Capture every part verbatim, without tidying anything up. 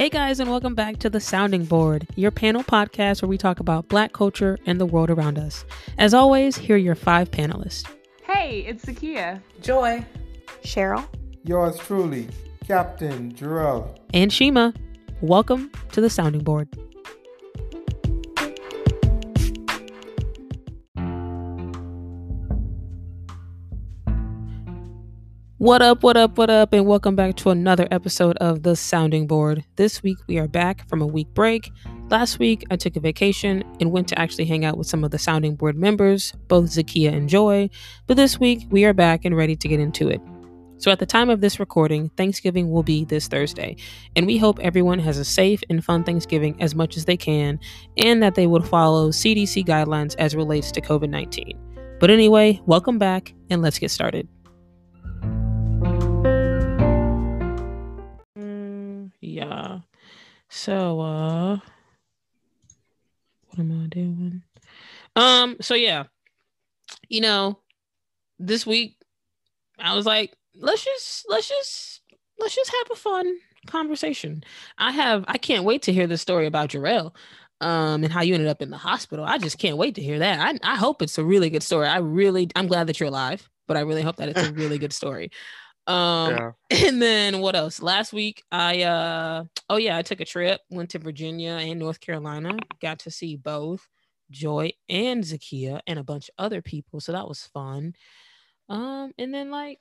Hey guys, and welcome back to The Sounding Board, your panel podcast where we talk about Black culture and the world around us. As always, here are your five panelists. Hey, it's Zakiya, Joy, Cheryl, yours truly, Captain Jarrell, and Shima. Welcome to The Sounding Board. What up, what up, what up, and welcome back to another episode of The Sounding Board. This week, we are back from a week break. Last week, I took a vacation and went to actually hang out with some of the Sounding Board members, both Zakiya and Joy. But this week, we are back and ready to get into it. So at the time of this recording, Thanksgiving will be this Thursday, and we hope everyone has a safe and fun Thanksgiving as much as they can, and that they would follow C D C guidelines as relates to covid nineteen. But anyway, welcome back, and let's get started. Yeah. So, uh, what am I doing? Um, so yeah, you know, this week I was like, let's just, let's just, let's just have a fun conversation. I have, I can't wait to hear the story about Jarrell, um, and how you ended up in the hospital. I just can't wait to hear that. I, I hope it's a really good story. I really, I'm glad that you're alive, but I really hope that it's a really good story. Um, yeah. And then what else? Last week, I, uh, oh yeah, I took a trip, went to Virginia and North Carolina, got to see both Joy and Zakiya and a bunch of other people. So that was fun. Um, and then like.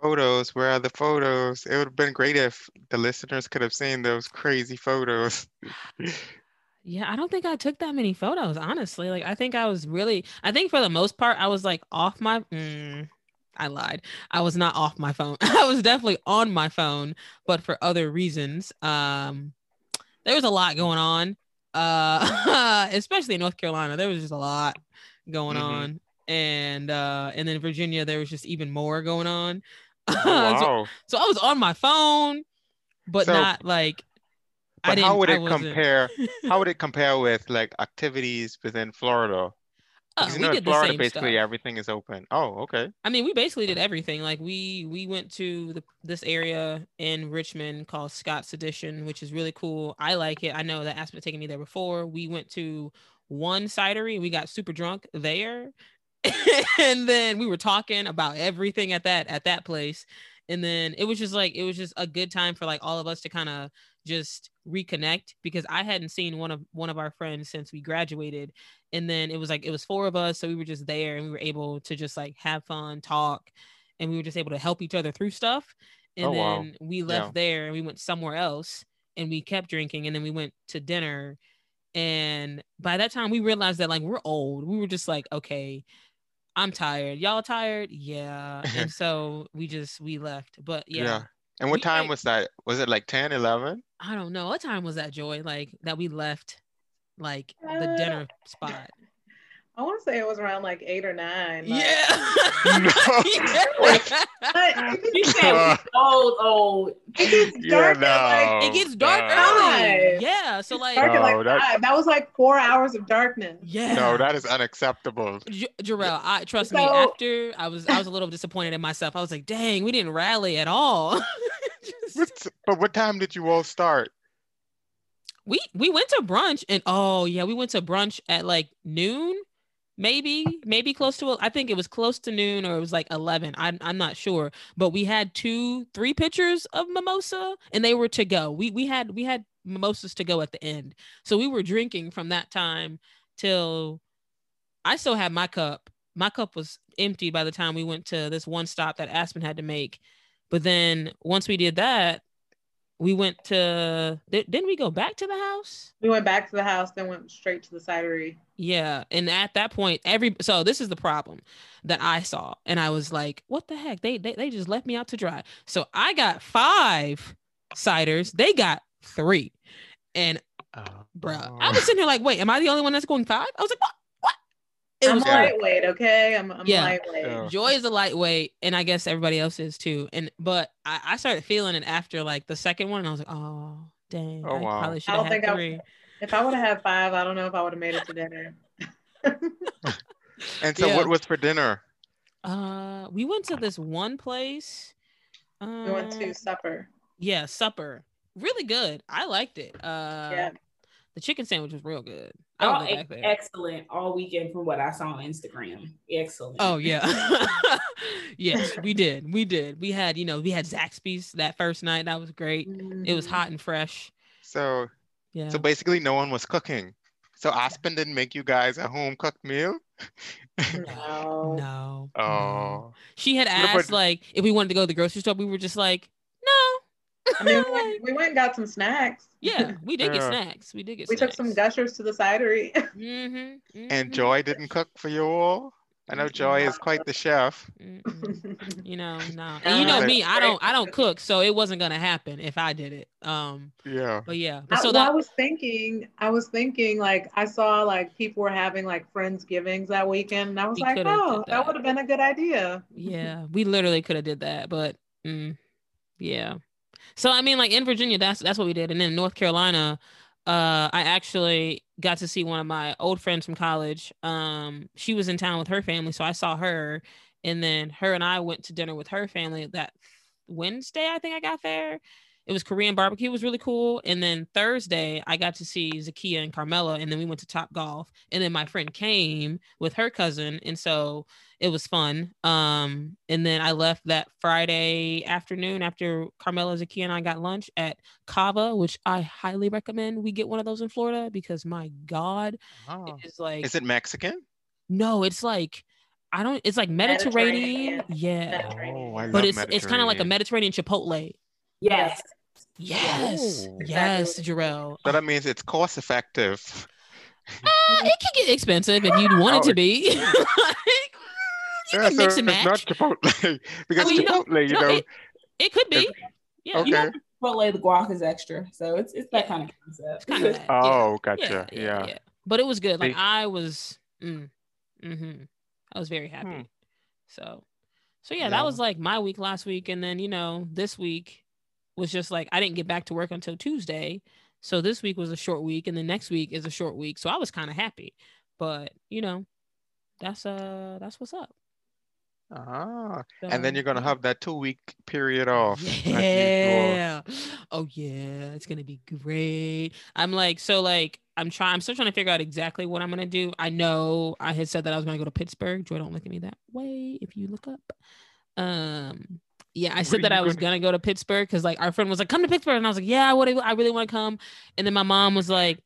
Photos. Where are the photos? It would have been great if the listeners could have seen those crazy photos. Yeah, I don't think I took that many photos, honestly. Like, I think I was really, I think for the most part, I was like off my, mm. I lied. I was not off my phone. I was definitely on my phone, but for other reasons. Um, there was a lot going on, uh, especially in North Carolina. There was just a lot going mm-hmm. on, and uh, and then Virginia, there was just even more going on. Wow. so, so I was on my phone, but so, not like. But I didn't, how would it compare? How would it compare with like activities within Florida? Uh, we did Florida, the same basically stuff. Everything is open. Oh, okay. I mean, we basically did everything. Like we we went to the, this area in Richmond called Scott's Edition, which is really cool. I like it. I know that Aspen had taken me there before. We went to one cidery. We got super drunk there, and then we were talking about everything at that at that place. And then it was just like it was just a good time for like all of us to kind of just reconnect, because I hadn't seen one of one of our friends since we graduated. And then it was like it was four of us, so we were just there and we were able to just like have fun, talk, and we were just able to help each other through stuff. And oh, then wow. we left yeah. there and we went somewhere else and we kept drinking, and then we went to dinner. And by that time we realized that like we're old. We were just like, okay, I'm tired. Y'all tired? Yeah. And so we just we left. But yeah. yeah. And what we, time like, was that? Was it like ten, eleven? I don't know. What time was that, Joy? Like that we left like the uh, dinner spot. I want to say it was around like eight or nine. Like. Yeah. yeah. You said old, old. It gets dark. Yeah, no, like, it gets dark no. early. Yeah. So like, no, like that, that was like four hours of darkness. Yeah. No, that is unacceptable. J- Jarrell, I trust so, me. After I was, I was a little disappointed in myself. I was like, dang, we didn't rally at all. Just... What's, but what time did you all start? We we went to brunch and oh yeah, we went to brunch at like noon, maybe maybe close to. I think it was close to noon, or it was like eleven. I'm I'm not sure, but we had two, three pitchers of mimosa, and they were to go. We we had we had mimosas to go at the end, so we were drinking from that time till I still had my cup. My cup was empty by the time we went to this one stop that Aspen had to make. But then once we did that, we went to, th- didn't we go back to the house? We went back to the house, then went straight to the cidery. Yeah. And at that point, every, so this is the problem that I saw. And I was like, what the heck? They, they, they just left me out to dry. So I got five ciders. They got three. And oh. bro, I was sitting here like, wait, am I the only one that's going five? I was like, what? I'm yeah. lightweight, okay? I'm, I'm yeah. lightweight. Yeah. Joy is a lightweight, and I guess everybody else is too. And but I, I started feeling it after like the second one, and I was like, oh dang, oh, I wow. probably should have had three. I, if I would have had five, I don't know if I would have made it to dinner. And so, yeah. what was for dinner? Uh, we went to this one place. Um, we went to supper. Yeah, supper, really good. I liked it. Uh, yeah. The chicken sandwich was real good. All ex- excellent all weekend from what I saw on Instagram. Excellent. Oh yeah. Yes, we did. We did. We had, you know, we had Zaxby's that first night. That was great. Mm-hmm. It was hot and fresh. So yeah. So basically no one was cooking. So Aspen didn't make you guys a home cooked meal? No. No. Oh. No. She had asked about- like if we wanted to go to the grocery store. We were just like, no. I mean, we went, we went and got some snacks. Yeah, we did get uh, snacks. We did get. We snacks. Took some gushers to the cidery. Mm-hmm, mm-hmm. And Joy didn't cook for you all. I know Joy is quite the chef. Mm-hmm. You know, no, and you know me. I don't. I don't cook, so it wasn't gonna happen if I did it. Um. Yeah. But yeah. But so I, that well, I was thinking. I was thinking. Like I saw like people were having like Friendsgivings that weekend, and I was like, oh, that, that would have been a good idea. Yeah, we literally could have did that, but mm, yeah. So I mean, like in Virginia, that's that's what we did, and then in North Carolina, uh, I actually got to see one of my old friends from college. Um, she was in town with her family, so I saw her, and then her and I went to dinner with her family that Wednesday. I think I got there. It was Korean barbecue, it was really cool, and then Thursday I got to see Zakiya and Carmela, and then we went to Top Golf, and then my friend came with her cousin, and so it was fun. Um, and then I left that Friday afternoon after Carmela, Zakiya, and I got lunch at Cava, which I highly recommend. We get one of those in Florida because my God, oh. It is like. Is it Mexican? No, it's like. I don't. It's like Mediterranean. Mediterranean. Yeah, Mediterranean. Oh, I love but it's it's kind of like a Mediterranean Chipotle. Yes. Yes. Ooh. Yes, Jarrell. So that means it's cost effective. Uh, it can get expensive if you'd want it to be. You yeah, can so mix and match. It's not Chipotle. Because I mean, Chipotle, you know. You know it, it could be. Yeah. Okay. You know, Chipotle, the guac is extra. So it's it's that kind of concept. It's kind of that, yeah. Oh, gotcha. Yeah, yeah, yeah. yeah. But it was good. Like I was mm, mm-hmm. I was very happy. Hmm. So so yeah, yeah, that was like my week last week. And then, you know, this week. Was just like I didn't get back to work until Tuesday, so this week was a short week, and the next week is a short week. So I was kind of happy, but you know, that's uh that's what's up. Ah, so, and then you're gonna have that two week period off. Yeah. Oh yeah, it's gonna be great. I'm like so like I'm trying. I'm still trying to figure out exactly what I'm gonna do. I know I had said that I was gonna go to Pittsburgh. Joy, don't look at me that way. If you look up, um. Yeah, I said that I was gonna go to Pittsburgh because like our friend was like, "Come to Pittsburgh," and I was like, "Yeah, I would. I really want to come." And then my mom was like,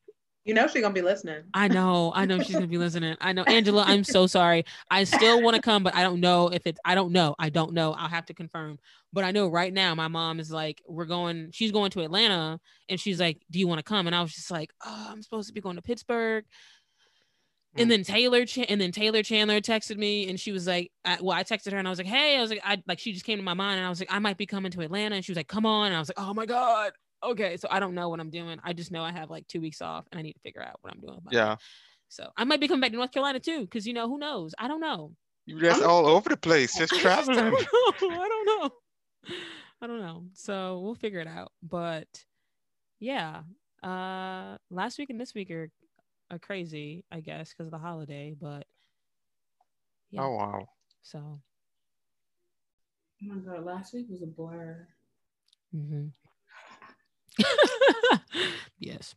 "You know, she's gonna be listening." I know, I know she's gonna be listening. I know, Angela. I'm so sorry. I still want to come, but I don't know if it's. I don't know. I don't know. I'll have to confirm. But I know right now, my mom is like, "We're going." She's going to Atlanta, and she's like, "Do you want to come?" And I was just like, "Oh, I'm supposed to be going to Pittsburgh." And then Taylor Ch- and then Taylor Chandler texted me, and she was like, I, "Well, I texted her, and I was like, hey, I was like, I like she just came to my mind, and I was like, I might be coming to Atlanta, and she was like, come on, and I was like, oh my God, okay, so I don't know what I'm doing. I just know I have like two weeks off, and I need to figure out what I'm doing. About yeah, it. So I might be coming back to North Carolina too, because you know who knows? I don't know. You're just I'm, all over the place, just traveling. I don't know. I don't know. I don't know. So we'll figure it out. But yeah, uh, last week and this week are. Are crazy, I guess, because of the holiday, but yeah. Oh wow. So oh my God, last week was a blur. Mm-hmm. Yes.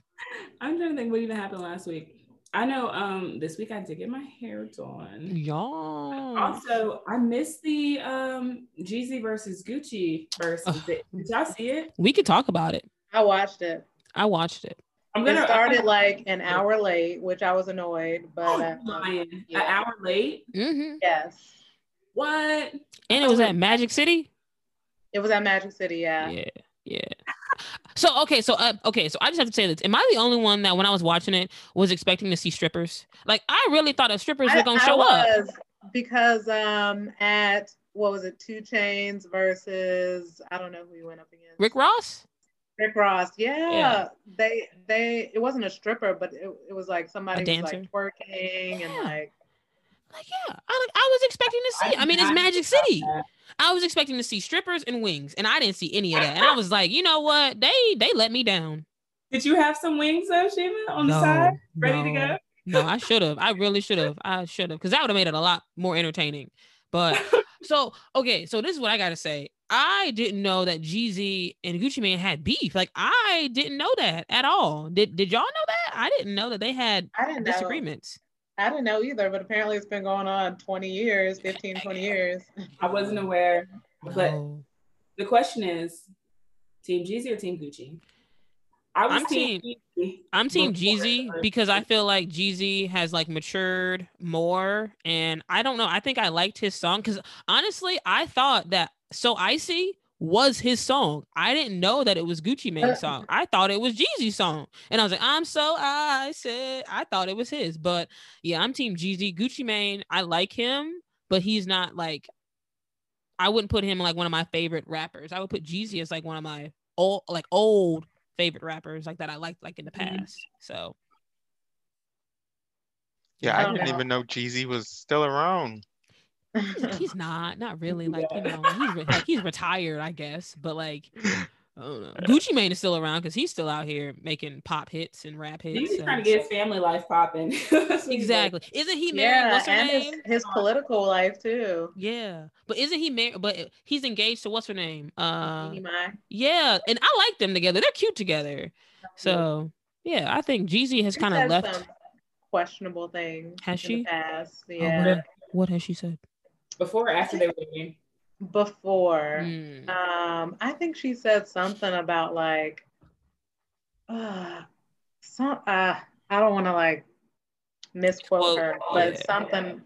I'm trying to think what even happened last week. I know um this week I did get my hair done. Yeah. Also, I missed the um Jeezy versus Gucci versus uh, did y'all see it? We could talk about it. I watched it. I watched it. I'm gonna, it started like an hour late, which I was annoyed, but oh, uh, yeah. An hour late? Mm-hmm. Yes. What? And it was at Magic City? It was at Magic City, yeah. Yeah, yeah. So, okay, so, uh, okay, so I just have to say this. Am I the only one that when I was watching it was expecting to see strippers? Like, I really thought that strippers I, were gonna I show was, up. Because um, at, what was it, Two Chainz versus, I don't know who he went up against. Rick Ross? Rick Ross, yeah. yeah, they they it wasn't a stripper, but it, it was like somebody was like twerking yeah. and like, like yeah, I like I was expecting to see. I, I mean, it's Magic City. That. I was expecting to see strippers and wings, and I didn't see any of that. And I was like, you know what? They they let me down. Did you have some wings though, Shima, on no, the side, ready no, to go? No, I should have. I really should have. I should have, because that would have made it a lot more entertaining. But So, okay, so this is what I gotta say. I didn't know that Jeezy and Gucci Mane had beef. Like, I didn't know that at all. Did Did y'all know that? I didn't know that they had I didn't disagreements. Know. I didn't know either, but apparently it's been going on twenty years, fifteen, twenty years. I wasn't aware. But no. The question is, Team Jeezy or Team Gucci? I was I'm team, team I'm team Jeezy because I feel like Jeezy has like matured more, and I don't know, I think I liked his song because honestly I thought that So Icy was his song. I didn't know that it was Gucci Mane's song. I thought it was Jeezy's song, and I was like, I'm so icy. I thought it was his, but yeah, I'm team Jeezy. Gucci Mane, I like him, but he's not like, I wouldn't put him like one of my favorite rappers. I would put Jeezy as like one of my old like old favorite rappers like that I liked like in the past. So yeah, I didn't even know Jeezy was still around. He's not not really like yeah. you know he's, re- like, he's retired I guess, but like I don't know. Gucci Mane is still around because he's still out here making pop hits and rap hits. He's so. trying to get his family life popping. Exactly. Isn't he married? Yeah, what's her and name? His, his political life too. Yeah, but isn't he married? But he's engaged to what's her name? Uh, yeah, and I like them together. They're cute together. So yeah, I think Jeezy has kind of left some questionable things. Has she? In the past. Yeah. Oh, what, what has she said? Before or after they were dating? Before. Mm. Um, I think she said something about like, uh, some, uh, I don't want to like misquote her, but yeah. something,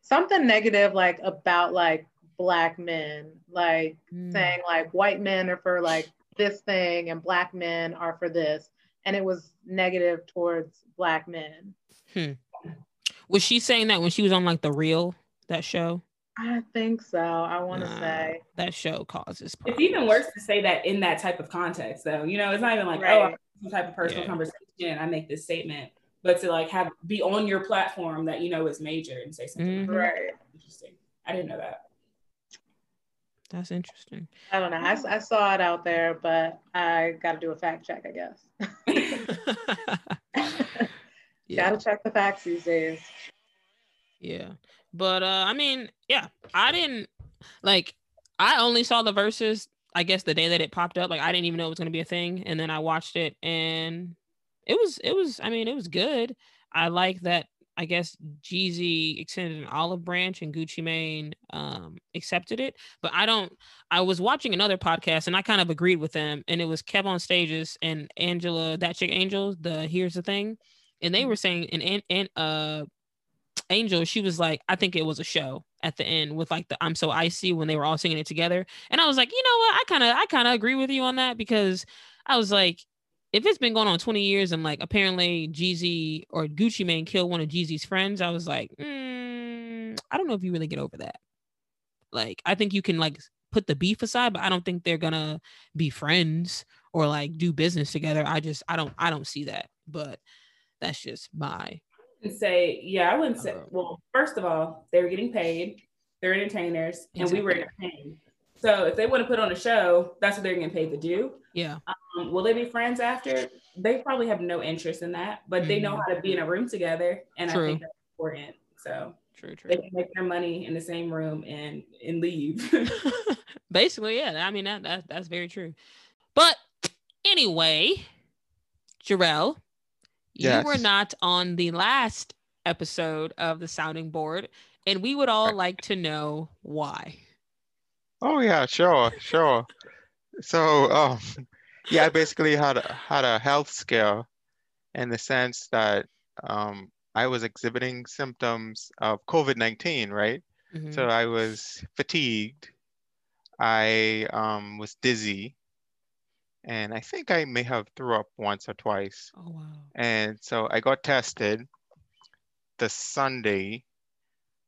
something negative, like about like black men, like mm. saying like white men are for like this thing and black men are for this. And it was negative towards black men. Hmm. Was she saying that when she was on like The Real, that show? I think so. I want to nah, say that show causes problems. It's even worse to say that in that type of context, though. You know, it's not even like, right. oh, I'm some type of personal yeah. conversation. I make this statement, but to like have be on your platform that you know is major and say something. Mm-hmm. Like that. Right. Interesting. I didn't know that. That's interesting. I don't know. I, I saw it out there, but I got to do a fact check, I guess. yeah. Got to check the facts these days. Yeah. But, uh, I mean, yeah, I didn't, like, I only saw the verses, I guess, the day that it popped up. Like, I didn't even know it was going to be a thing. And then I watched it, and it was, it was, I mean, it was good. I like that, I guess, Jeezy extended an olive branch and Gucci Mane um, accepted it. But I don't, I was watching another podcast, and I kind of agreed with them. And it was Kev on Stages and Angela, that chick Angel, the Here's the Thing. And they were saying, and, and, and uh, Angel, she was like, I think it was a show at the end with like the I'm So Icy when they were all singing it together. And I was like, you know what? I kind of I kind of agree with you on that, because I was like, if it's been going on twenty years and like apparently Jeezy or Gucci Mane killed one of Jeezy's friends, I was like, mm, I don't know if you really get over that. Like, I think you can like put the beef aside, but I don't think they're gonna be friends or like do business together. I just I don't I don't see that. But that's just my And say yeah, I wouldn't say. Well, first of all, they were getting paid. They're entertainers, and exactly. we were entertained. So if they want to put on a show, that's what they're getting paid to do. Yeah. Um, will they be friends after? They probably have no interest in that, but mm-hmm. they know how to be in a room together, and true. I think that's important. So true, true. They can make their money in the same room and and leave. Basically, yeah. I mean, that, that that's very true. But anyway, Jarrell. Yes. You were not on the last episode of The Sounding Board, and we would all like to know why. Oh yeah, sure, sure. So, um, yeah, I basically had a, had a health scare in the sense that um, I was exhibiting symptoms of COVID nineteen, right? Mm-hmm. So I was fatigued, I um, was dizzy, and I think I may have threw up once or twice. Oh, wow. And so I got tested the Sunday,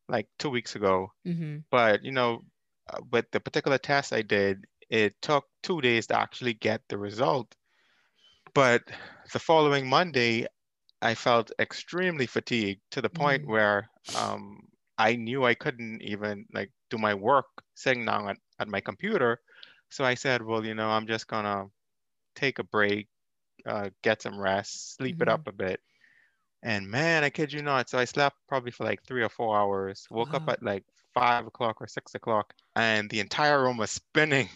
like two weeks ago. Mm-hmm. But, you know, with the particular test I did, it took two days to actually get the result. But the following Monday, I felt extremely fatigued to the point mm-hmm. where um, I knew I couldn't even like do my work sitting down at, at my computer. So I said, well, you know, I'm just going to take a break, uh, get some rest, sleep mm-hmm. it up a bit. And man, I kid you not. So I slept probably for like three or four hours, woke wow. up at like five o'clock or six o'clock and the entire room was spinning.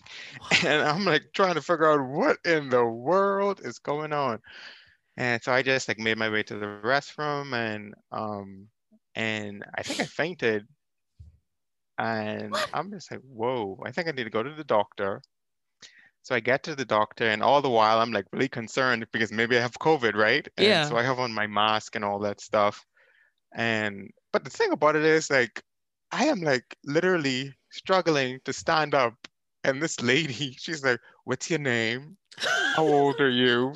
And I'm like trying to figure out what in the world is going on. And so I just like made my way to the restroom and um and I think I fainted. And what? I'm just like, whoa, I think I need to go to the doctor. So I get to the doctor, and all the while I'm like really concerned because maybe I have COVID, right? And yeah. So I have on my mask and all that stuff. And but the thing about it is like, I am like literally struggling to stand up. And this lady, she's like, what's your name? How old are you?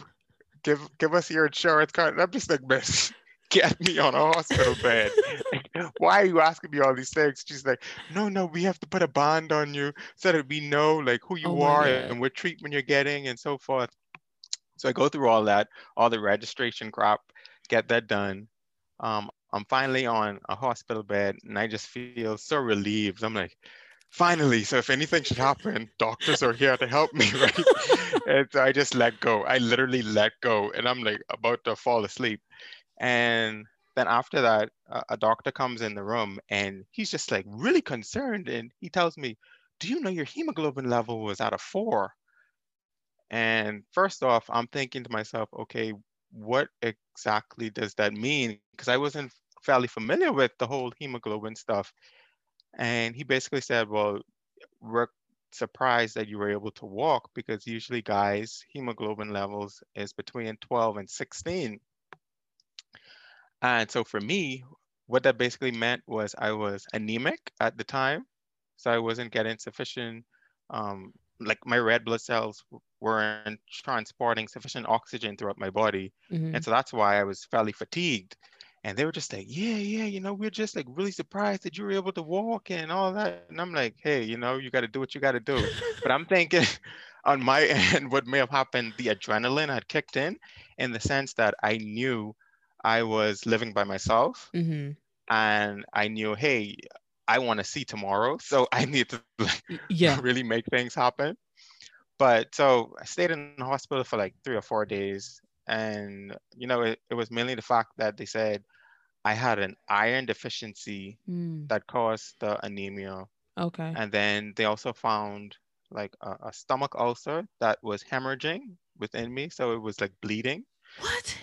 Give give us your insurance card. And I'm just like, miss, get me on a hospital bed. Like, why are you asking me all these things? She's like, no, no, we have to put a bond on you so that we know like who you oh are and what treatment you're getting and so forth. So I go through all that, all the registration crap, get that done. Um, I'm finally on a hospital bed and I just feel so relieved. I'm like, finally, so if anything should happen, doctors are here to help me, right? And so I just let go. I literally let go and I'm like about to fall asleep. And then after that, a, a doctor comes in the room and he's just like really concerned. And he tells me, do you know your hemoglobin level was at a four? And first off, I'm thinking to myself, okay, what exactly does that mean? Because I wasn't fairly familiar with the whole hemoglobin stuff. And he basically said, well, we're surprised that you were able to walk because usually guys, hemoglobin levels is between twelve and sixteen. And so for me, what that basically meant was I was anemic at the time. So I wasn't getting sufficient, um, like my red blood cells weren't transporting sufficient oxygen throughout my body. Mm-hmm. And so that's why I was fairly fatigued. And they were just like, yeah, yeah, you know, we're just like really surprised that you were able to walk and all that. And I'm like, hey, you know, you got to do what you got to do. But I'm thinking on my end, what may have happened, the adrenaline had kicked in, in the sense that I knew I was living by myself. Mm-hmm. And I knew, hey, I want to see tomorrow. So I need to like, yeah. really make things happen. But so I stayed in the hospital for like three or four days. And, you know, it, it was mainly the fact that they said I had an iron deficiency mm. that caused the anemia. Okay. And then they also found like a, a stomach ulcer that was hemorrhaging within me. So it was like bleeding. What?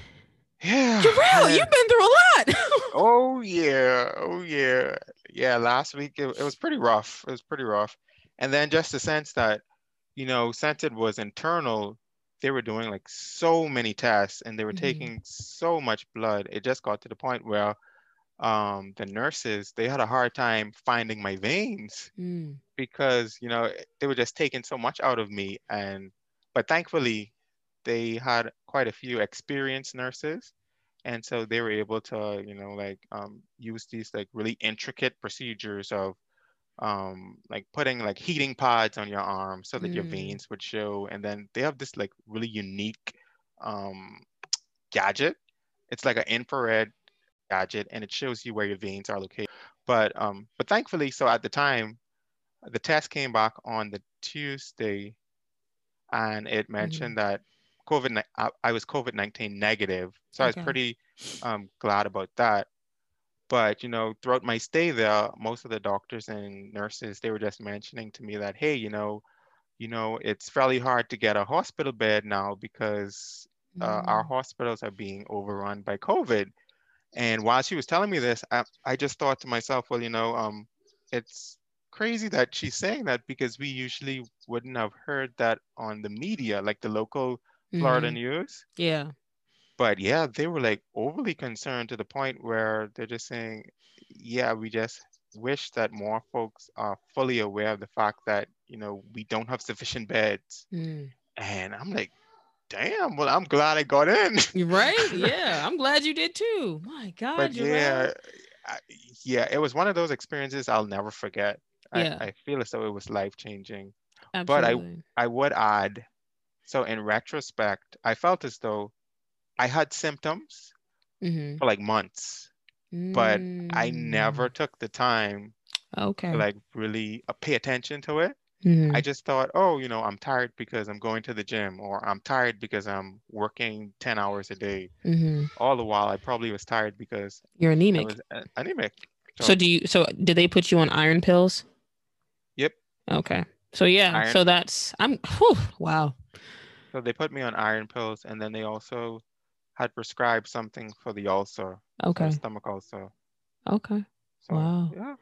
Yeah. Jarrell, you've been through a lot. Oh, yeah. Oh, yeah. Yeah. Last week, it, it was pretty rough. It was pretty rough. And then just the sense that, you know, since it was internal, they were doing like so many tests and they were mm-hmm. taking so much blood. It just got to the point where um, the nurses, they had a hard time finding my veins mm. because, you know, they were just taking so much out of me. And, but thankfully, they had quite a few experienced nurses. And so they were able to, you know, like um, use these like really intricate procedures of um, like putting like heating pads on your arm so that mm. your veins would show. And then they have this like really unique um, gadget. It's like an infrared gadget and it shows you where your veins are located. But, um, but thankfully, so at the time, the test came back on the Tuesday and it mentioned mm-hmm. that COVID, I, I was COVID nineteen negative. So okay. I was pretty um, glad about that. But, you know, throughout my stay there, most of the doctors and nurses, they were just mentioning to me that, hey, you know, you know, it's fairly hard to get a hospital bed now because uh, mm. our hospitals are being overrun by COVID. And while she was telling me this, I, I just thought to myself, well, you know, um, it's crazy that she's saying that because we usually wouldn't have heard that on the media, like the local Florida mm-hmm. news. Yeah. But yeah, they were like overly concerned to the point where they're just saying, yeah, we just wish that more folks are fully aware of the fact that, you know, we don't have sufficient beds. Mm. And I'm like, damn, well, I'm glad I got in. Right? Yeah. I'm glad you did too. My God. But you're yeah. Right. I, yeah. It was one of those experiences I'll never forget. Yeah. I, I feel as though it was life changing. But I, I would add, so in retrospect, I felt as though I had symptoms mm-hmm. for like months, mm-hmm. but I never took the time okay. to like really pay attention to it. Mm-hmm. I just thought, oh, you know, I'm tired because I'm going to the gym, or I'm tired because I'm working ten hours a day. Mm-hmm. All the while, I probably was tired because you're anemic. I was anemic. So, so do you? So did they put you on iron pills? Yep. Okay. So yeah. Iron. So that's I'm. Whew, wow. So they put me on iron pills, and then they also had prescribed something for the ulcer. Okay. So stomach ulcer. Okay. So, wow. Yeah.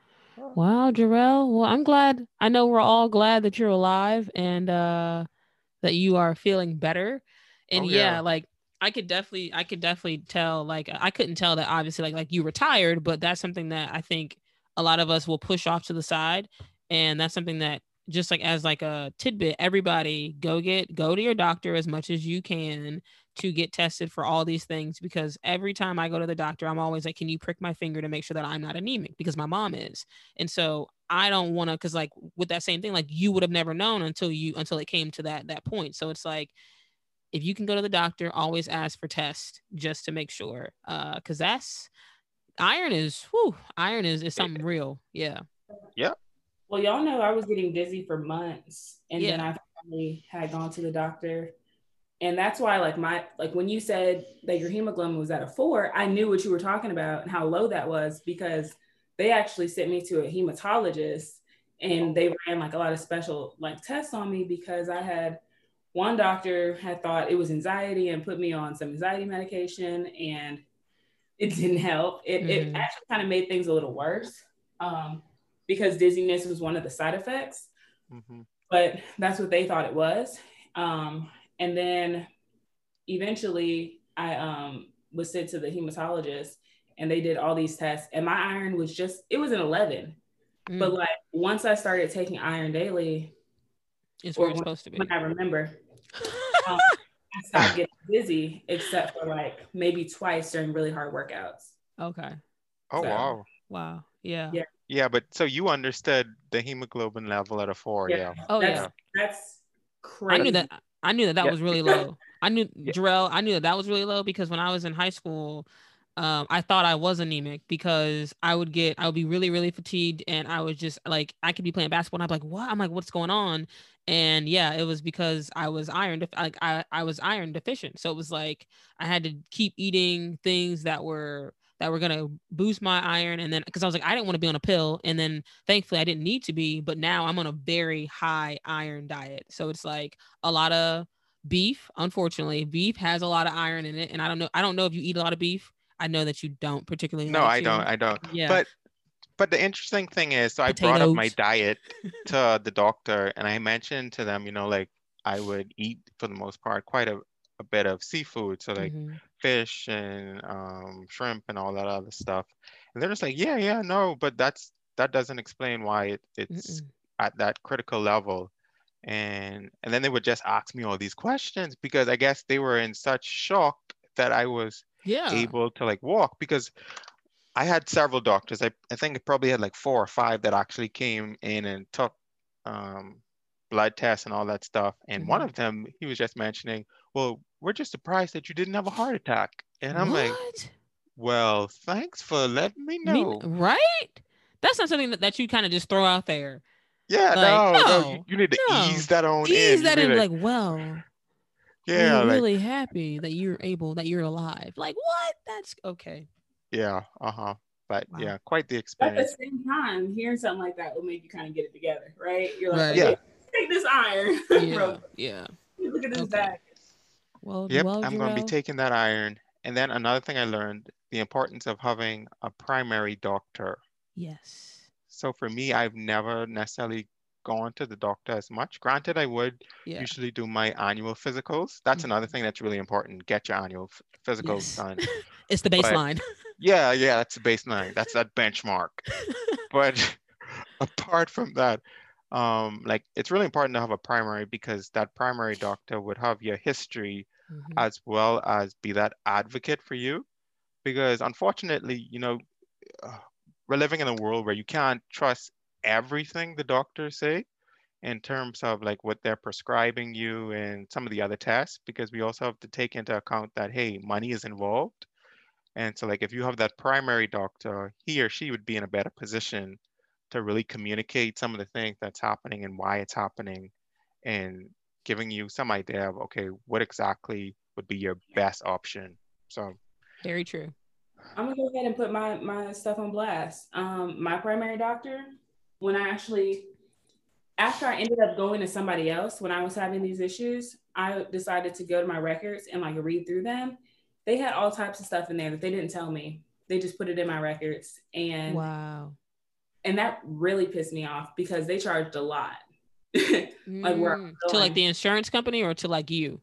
Wow, Jarrell. Well, I'm glad. I know we're all glad that you're alive and uh, that you are feeling better. And oh, yeah. yeah, like I could definitely, I could definitely tell. Like I couldn't tell that obviously, like like you retired, but that's something that I think a lot of us will push off to the side, and that's something that just like as like a tidbit, everybody go get go to your doctor as much as you can to get tested for all these things, because every time I go to the doctor, I'm always like, can you prick my finger to make sure that I'm not anemic, because my mom is. And so I don't want to, because like with that same thing, like you would have never known until you until it came to that that point. So it's like, if you can go to the doctor, always ask for tests just to make sure, uh, because that's iron is whew, iron is is something real. Yeah. Yeah. Well, y'all know I was getting dizzy for months, and yeah. then I finally had gone to the doctor. And that's why, like, my, like, when you said that your hemoglobin was at a four, I knew what you were talking about and how low that was, because they actually sent me to a hematologist, and they ran, like, a lot of special, like, tests on me, because I had, one doctor had thought it was anxiety and put me on some anxiety medication, and it didn't help. It, mm. it actually kind of made things a little worse, um, because dizziness was one of the side effects, mm-hmm. but that's what they thought it was. Um, And then eventually I um, was sent to the hematologist, and they did all these tests, and my iron was just, it was an eleven. Mm. But like once I started taking iron daily, it's where it's supposed to be. When I remember, um, I stopped getting dizzy, except for like maybe twice during really hard workouts. Okay. Oh, so, wow. Wow. Yeah. Yeah. Yeah. But so you understood the hemoglobin level at a four. Yeah. yeah. Oh, that's, yeah. That's crazy. I knew that. I knew that that yeah. was really low. I knew, yeah. Jarrell, I knew that that was really low, because when I was in high school, um, I thought I was anemic, because I would get, I would be really, really fatigued, and I was just like, I could be playing basketball, and I'm like, what? I'm like, what's going on? And yeah, it was because I was iron, def- like I, I was iron deficient. So it was like, I had to keep eating things that were, that were going to boost my iron. And then, cause I was like, I didn't want to be on a pill. And then thankfully I didn't need to be, but now I'm on a very high iron diet. So it's like a lot of beef. Unfortunately, beef has a lot of iron in it. And I don't know, I don't know if you eat a lot of beef. I know that you don't particularly. No, I don't. I don't. Yeah. But, but the interesting thing is, so I Potatoes. brought up my diet to the doctor, and I mentioned to them, you know, like I would eat for the most part, quite a, a bit of seafood. So like mm-hmm. fish and um, shrimp and all that other stuff. And they're just like, yeah, yeah, no, but that's, that doesn't explain why it, it's Mm-mm. at that critical level. And, and then they would just ask me all these questions, because I guess they were in such shock that I was yeah. able to like walk, because I had several doctors. I, I think I probably had like four or five that actually came in and took um, blood tests and all that stuff. And mm-hmm. one of them, he was just mentioning, well, we're just surprised that you didn't have a heart attack. And I'm what? like, well, thanks for letting me know. Me, right? That's not something that, that you kind of just throw out there. Yeah, like, no, no, no. You, you need to no. ease that on ease in. that in, like, like, well, yeah, I'm like, really happy that you're able, that you're alive. Like, what? That's okay. Yeah, uh-huh. But wow. yeah, quite the experience. But at the same time, hearing something like that will make you kind of get it together, right? You're like, right. Yeah. Hey, take this iron. Yeah, bro. yeah. Look at this okay. back. Well, yep, well, I'm going to be taking that iron. And then another thing I learned, the importance of having a primary doctor. Yes. So for me, I've never necessarily gone to the doctor as much. Granted, I would yeah. usually do my annual physicals. That's mm-hmm. another thing that's really important. Get your annual f- physicals yes. done. It's the baseline. But, yeah, yeah, that's the baseline. That's that benchmark. But apart from that, Um, like it's really important to have a primary, because that primary doctor would have your history mm-hmm. as well as be that advocate for you, because unfortunately, you know, uh, we're living in a world where you can't trust everything the doctors say in terms of like what they're prescribing you and some of the other tests, because we also have to take into account that, hey, money is involved. And so like if you have that primary doctor, he or she would be in a better position to really communicate some of the things that's happening and why it's happening, and giving you some idea of, okay, what exactly would be your best option. So very true. I'm gonna go ahead and put my my stuff on blast. Um, my primary doctor, when I actually, after I ended up going to somebody else when I was having these issues, I decided to go to my records and like read through them. They had all types of stuff in there that they didn't tell me. They just put it in my records. And wow. And that really pissed me off because they charged a lot. like mm. where I'm to like the insurance company or to like you?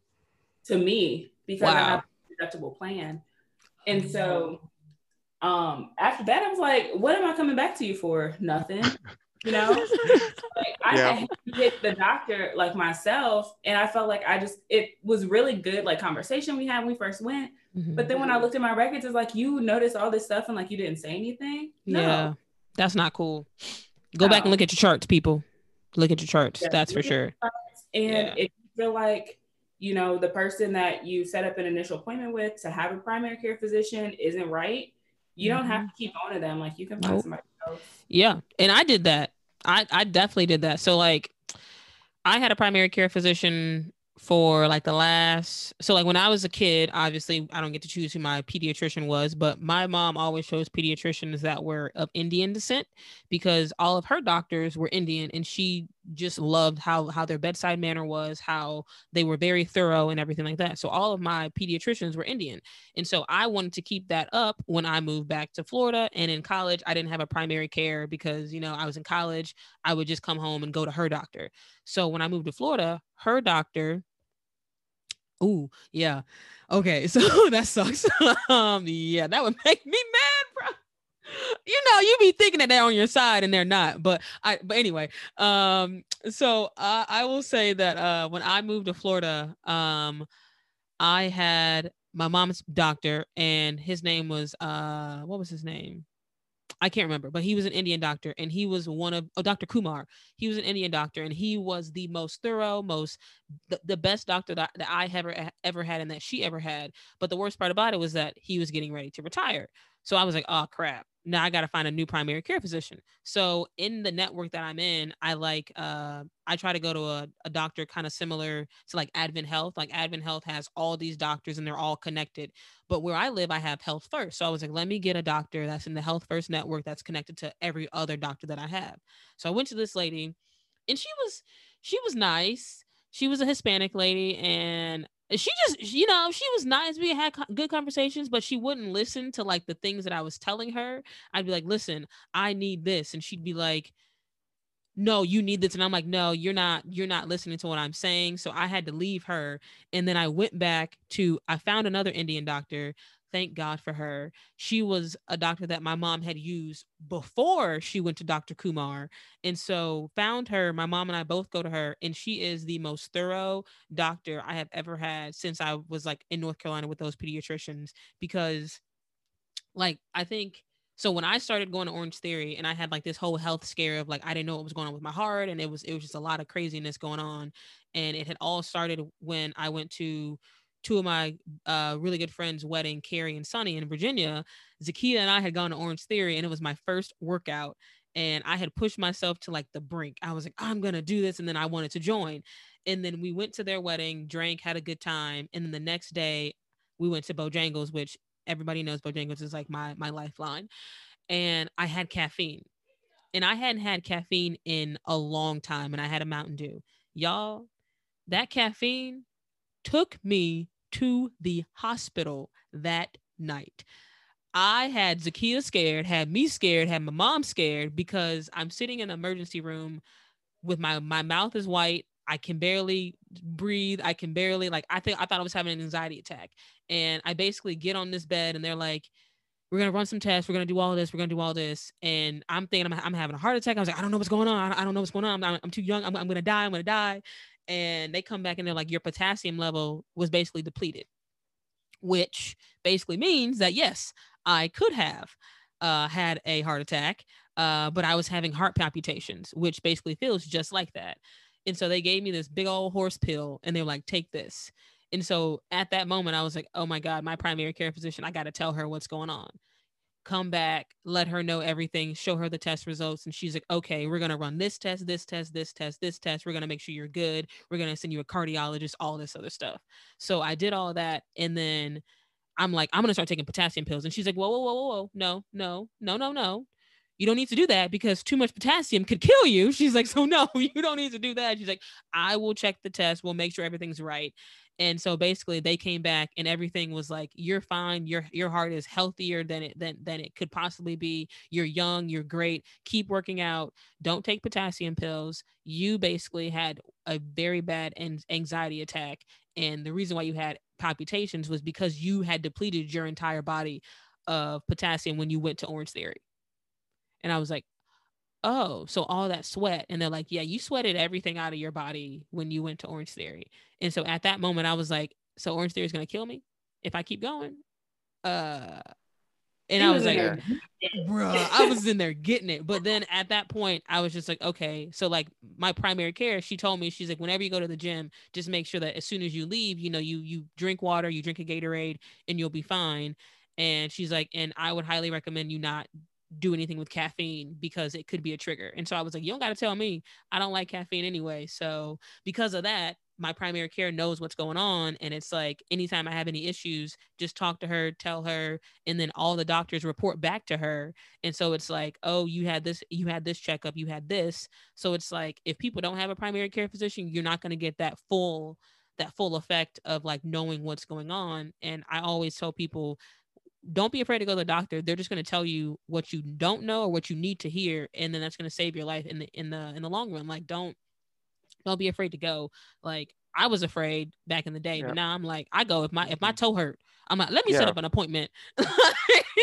To me, because wow. I have a deductible plan. And so um, after that, I was like, what am I coming back to you for? Nothing. You know, like I yeah. had hit the doctor like myself, and I felt like I just, it was really good, like conversation we had when we first went. Mm-hmm. But then when I looked at my records, it's like, you noticed all this stuff and like you didn't say anything. No. Yeah, that's not cool. Go no. back and look at your charts, people. Look at your charts. Yeah, that's for sure. And yeah. if you feel like, you know, the person that you set up an initial appointment with to have a primary care physician isn't right, you mm-hmm. don't have to keep on to them. Like you can find nope. somebody else. Yeah. And I did that. I, I definitely did that. So like I had a primary care physician for like the last, so like when I was a kid, obviously I don't get to choose who my pediatrician was, but my mom always chose pediatricians that were of Indian descent because all of her doctors were Indian, and she just loved how, how their bedside manner was, how they were very thorough and everything like that. So all of my pediatricians were Indian. And so I wanted to keep that up when I moved back to Florida. And in college, I didn't have a primary care because, you know, I was in college, I would just come home and go to her doctor. So when I moved to Florida, her doctor, ooh, yeah. Okay. So that sucks. um, yeah, that would make me mad, bro. You know, you be thinking that they're on your side and they're not, but I, but anyway, um, so I, I will say that, uh, when I moved to Florida, um, I had my mom's doctor, and his name was, uh, what was his name? I can't remember, but he was an Indian doctor, and he was one of, oh, Doctor Kumar. He was an Indian doctor, and he was the most thorough, most, the, the best doctor that, that I ever, ever had and that she ever had. But the worst part about it was that he was getting ready to retire. So I was like, oh crap. Now I got to find a new primary care physician. So in the network that I'm in, I like, uh, I try to go to a, a doctor kind of similar to like Advent Health. Like Advent Health has all these doctors and they're all connected. But where I live, I have Health First. So I was like, let me get a doctor that's in the Health First network that's connected to every other doctor that I have. So I went to this lady, and she was, she was nice. She was a Hispanic lady, and she just, you know, she was nice. We had co- good conversations, but she wouldn't listen to like the things that I was telling her. I'd be like, listen, I need this. And she'd be like, no, you need this. And I'm like, no, you're not, you're not listening to what I'm saying. So I had to leave her. And then I went back to, I found another Indian doctor. Thank God for her. She was a doctor that my mom had used before she went to Doctor Kumar. And so found her, my mom and I both go to her, and she is the most thorough doctor I have ever had since I was like in North Carolina with those pediatricians, because like, I think, so when I started going to Orange Theory and I had like this whole health scare of like, I didn't know what was going on with my heart. And it was, it was just a lot of craziness going on. And it had all started when I went to two of my uh, really good friends' wedding, Carrie and Sunny in Virginia. Zakiya and I had gone to Orange Theory, and it was my first workout. And I had pushed myself to like the brink. I was like, I'm going to do this. And then I wanted to join. And then we went to their wedding, drank, had a good time. And then the next day we went to Bojangles, which everybody knows Bojangles is like my, my lifeline. And I had caffeine, and I hadn't had caffeine in a long time. And I had a Mountain Dew. Y'all, that caffeine took me to the hospital that night. I had Zakiya scared, had me scared, had my mom scared, because I'm sitting in an emergency room with my, my mouth is white. I can barely breathe. I can barely, like, I think I thought I was having an anxiety attack. And I basically get on this bed, and they're like, we're going to run some tests. We're going to do all this. We're going to do all this. And I'm thinking I'm, I'm having a heart attack. I was like, I don't know what's going on. I don't know what's going on. I'm, I'm too young. I'm, I'm going to die. I'm going to die. And they come back and they're like, your potassium level was basically depleted, which basically means that, yes, I could have uh, had a heart attack, uh, but I was having heart palpitations, which basically feels just like that. And so they gave me this big old horse pill, and they were like, take this. And so at that moment, I was like, oh, my God, my primary care physician, I got to tell her what's going on. Come back, let her know everything, show her the test results. And she's like, okay, we're going to run this test, this test, this test, this test. We're going to make sure you're good. We're going to send you a cardiologist, all this other stuff. So I did all that. And then I'm like, I'm going to start taking potassium pills. And she's like, whoa, whoa, whoa, whoa, no, no, no, no, no. You don't need to do that because too much potassium could kill you. She's like, so no, you don't need to do that. She's like, I will check the test. We'll make sure everything's right. And so basically they came back and everything was like, you're fine. Your, your heart is healthier than it, than, than it could possibly be. You're young, you're great. Keep working out. Don't take potassium pills. You basically had a very bad anxiety attack. And the reason why you had palpitations was because you had depleted your entire body of potassium when you went to Orange Theory. And I was like, oh, so all that sweat. And they're like, yeah, you sweated everything out of your body when you went to Orange Theory. And so at that moment, I was like, so Orange Theory is going to kill me if I keep going? Uh, and I was like, bruh, I was in there getting it. But then at that point, I was just like, okay. So like my primary care, she told me, she's like, whenever you go to the gym, just make sure that as soon as you leave, you know, you you drink water, you drink a Gatorade, and you'll be fine. And she's like, and I would highly recommend you not do anything with caffeine because it could be a trigger. And so I was like, you don't got to tell me, I don't like caffeine anyway. So because of that, my primary care knows what's going on. And it's like, anytime I have any issues, just talk to her, tell her, and then all the doctors report back to her. And so it's like, oh, you had this, you had this checkup, you had this. So it's like, if people don't have a primary care physician, you're not going to get that full, that full effect of like knowing what's going on. And I always tell people, don't be afraid to go to the doctor. They're just going to tell you what you don't know or what you need to hear. And then that's going to save your life in the, in the, in the long run. Like, don't, don't be afraid to go. Like I was afraid back in the day, yeah. but now I'm like, I go, if my, if my toe hurt, I'm like, let me yeah. set up an appointment.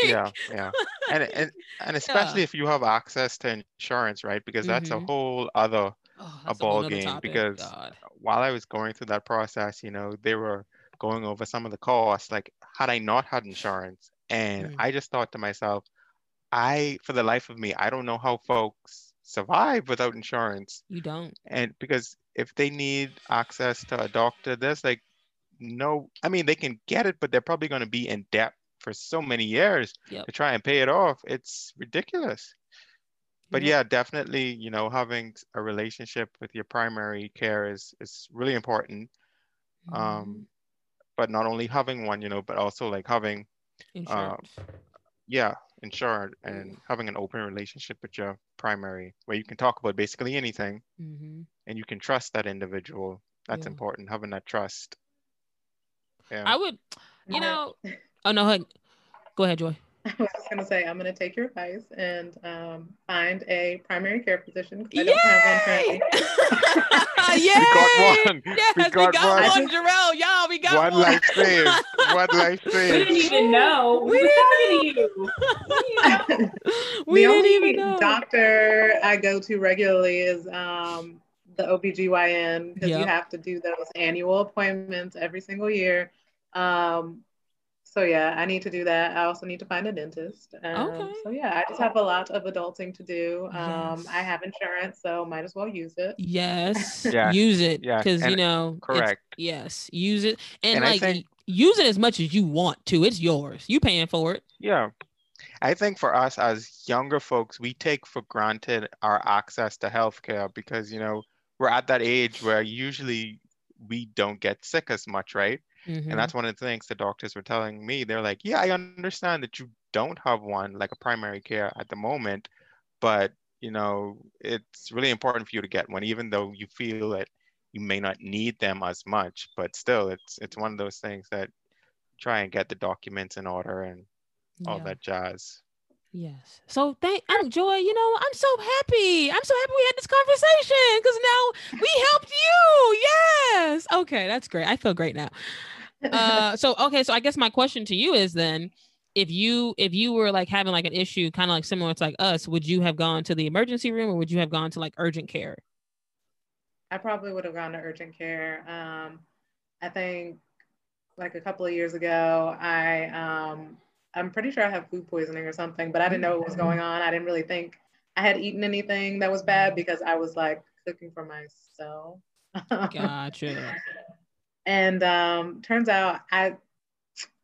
yeah. Yeah. And, and, and especially yeah. if you have access to insurance, right? Because that's mm-hmm. a whole other oh, a ball a whole game topic. Because God. While I was going through that process, you know, they were going over some of the costs, like had I not had insurance. And mm. I just thought to myself, I, for the life of me, I don't know how folks survive without insurance. You don't. And because if they need access to a doctor, there's like, no, I mean, they can get it, but they're probably going to be in debt for so many years yep. to try and pay it off. It's ridiculous. But yeah, definitely, you know, having a relationship with your primary care is, is really important. Mm. Um, but not only having one, you know, but also like having, insurance. Uh, yeah, insurance and mm. having an open relationship with your primary where you can talk about basically anything mm-hmm. and you can trust that individual. That's yeah. important, having that trust. Yeah. I would, you know, oh no, go ahead, Joy. I was going to say, I'm going to take your advice and um, find a primary care physician. Yay! I don't have one. Yay! We got one. Yes, we got, we got one. one. Jarrell, y'all, we got one. One life saved. One life saved. We didn't even know. We, we didn't know. You. we the didn't only even know. Doctor I go to regularly is um, the O B G Y N because yep. you have to do those annual appointments every single year. Um, So yeah, I need to do that. I also need to find a dentist. Um, okay. So yeah, I just have a lot of adulting to do. Um, yes. I have insurance, so might as well use it. Yes, yeah. use it because yeah. you know. Correct. Yes, use it and, and like think, use it as much as you want to. It's yours. You paying for it. Yeah, I think for us as younger folks, we take for granted our access to healthcare because you know we're at that age where usually we don't get sick as much, right? Mm-hmm. And that's one of the things the doctors were telling me. They're like, yeah, I understand that you don't have one, like a primary care at the moment, but, you know, it's really important for you to get one, even though you feel that you may not need them as much, but still it's, it's one of those things that try and get the documents in order and all yeah. that jazz. Yes. So thank I'm Joy, you know, I'm so happy. I'm so happy we had this conversation because now we helped you. Yes. Okay, that's great. I feel great now. Uh so okay, so I guess my question to you is then if you if you were like having like an issue kind of like similar to like us, would you have gone to the emergency room or would you have gone to like urgent care? I probably would have gone to urgent care. Um I think like a couple of years ago, I um I'm pretty sure I have food poisoning or something, but I didn't know what was going on. I didn't really think I had eaten anything that was bad because I was like cooking for myself. Gotcha. And um, turns out I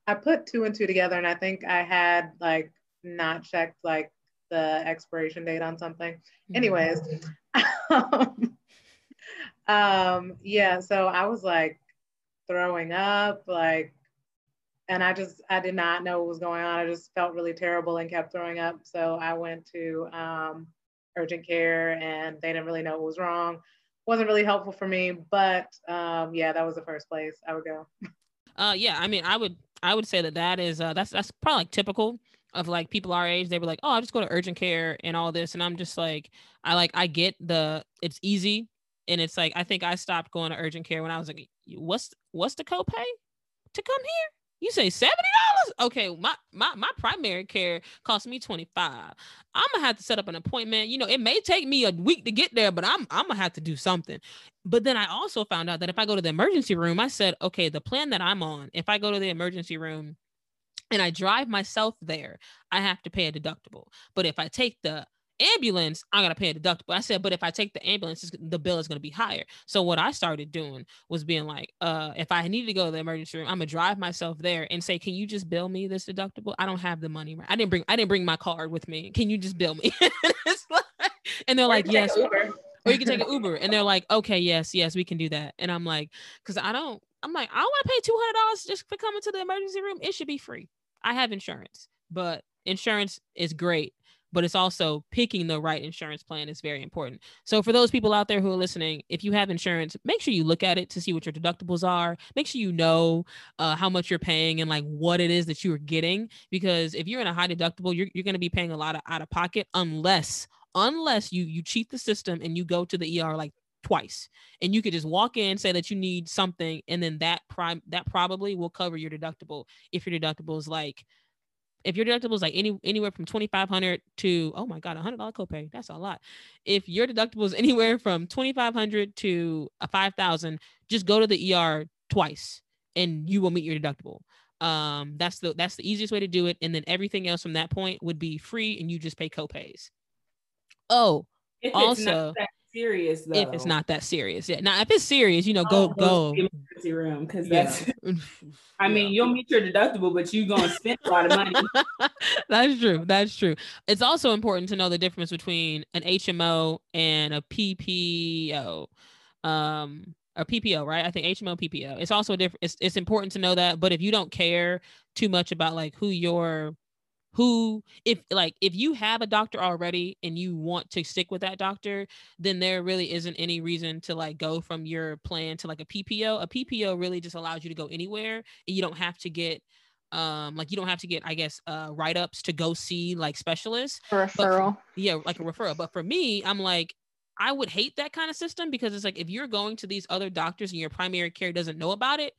I put two and two together and I think I had like not checked like the expiration date on something. Anyways. um, um, yeah, so I was like throwing up, like And I just, I did not know what was going on. I just felt really terrible and kept throwing up. So I went to um, urgent care and they didn't really know what was wrong. Wasn't really helpful for me, but um, yeah, that was the first place I would go. Uh, yeah, I mean, I would, I would say that that is, uh, that's, that's probably like typical of like people our age. They were like, oh, I'll just go to urgent care and all this. And I'm just like, I like, I get the, it's easy. And it's like, I think I stopped going to urgent care when I was like, what's, what's the copay to come here? You say seventy dollars? Okay, my, my, my primary care cost me twenty-five dollars. I'm gonna have to set up an appointment. You know, it may take me a week to get there, but I'm, I'm gonna have to do something. But then I also found out that if I go to the emergency room, I said, okay, the plan that I'm on, if I go to the emergency room and I drive myself there, I have to pay a deductible. But if I take the ambulance, I gotta pay a deductible. I said, but if I take the ambulance, the bill is gonna be higher. So what I started doing was being like, uh, if I need to go to the emergency room, I'm gonna drive myself there and say, can you just bill me this deductible? I don't have the money. I didn't bring, I didn't bring my card with me. Can you just bill me? And, it's like, and they're or like, yes. Or you can take an Uber. And they're like, okay, yes, yes, we can do that. And I'm like, cause I don't, I'm like, I don't wanna pay two hundred dollars just for coming to the emergency room. It should be free. I have insurance, but insurance is great. But it's also picking the right insurance plan is very important. So for those people out there who are listening, if you have insurance, make sure you look at it to see what your deductibles are. Make sure you know uh, how much you're paying and like what it is that you are getting. Because if you're in a high deductible, you're, you're going to be paying a lot of out of pocket unless, unless you, you cheat the system and you go to the E R like twice and you could just walk in, say that you need something. And then that prime, that probably will cover your deductible. If your deductible is like, If your deductible is like any anywhere from twenty-five hundred dollars to, oh my God, one hundred dollars copay, that's a lot. If your deductible is anywhere from twenty-five hundred dollars to five thousand dollars, just go to the E R twice and you will meet your deductible. Um, that's the that's the easiest way to do it. And then everything else from that point would be free and you just pay copays. Oh, if also, it's not that serious though. If it's not that serious, yeah. Now, if it's serious, you know, go go. go. room because that's yeah. I mean yeah. You'll meet your deductible but you're gonna spend a lot of money. That's true, that's true. It's also important to know the difference between an H M O and a P P O, um or P P O, right? I think H M O, P P O, it's also different. It's, it's important to know that, but if you don't care too much about like who your who if like if you have a doctor already and you want to stick with that doctor, then there really isn't any reason to like go from your plan to like a P P O. A P P O really just allows you to go anywhere and you don't have to get um like you don't have to get I guess uh write-ups to go see like specialists or referral. But, yeah, like a referral. But for me, I'm like, I would hate that kind of system because it's like if you're going to these other doctors and your primary care doesn't know about it,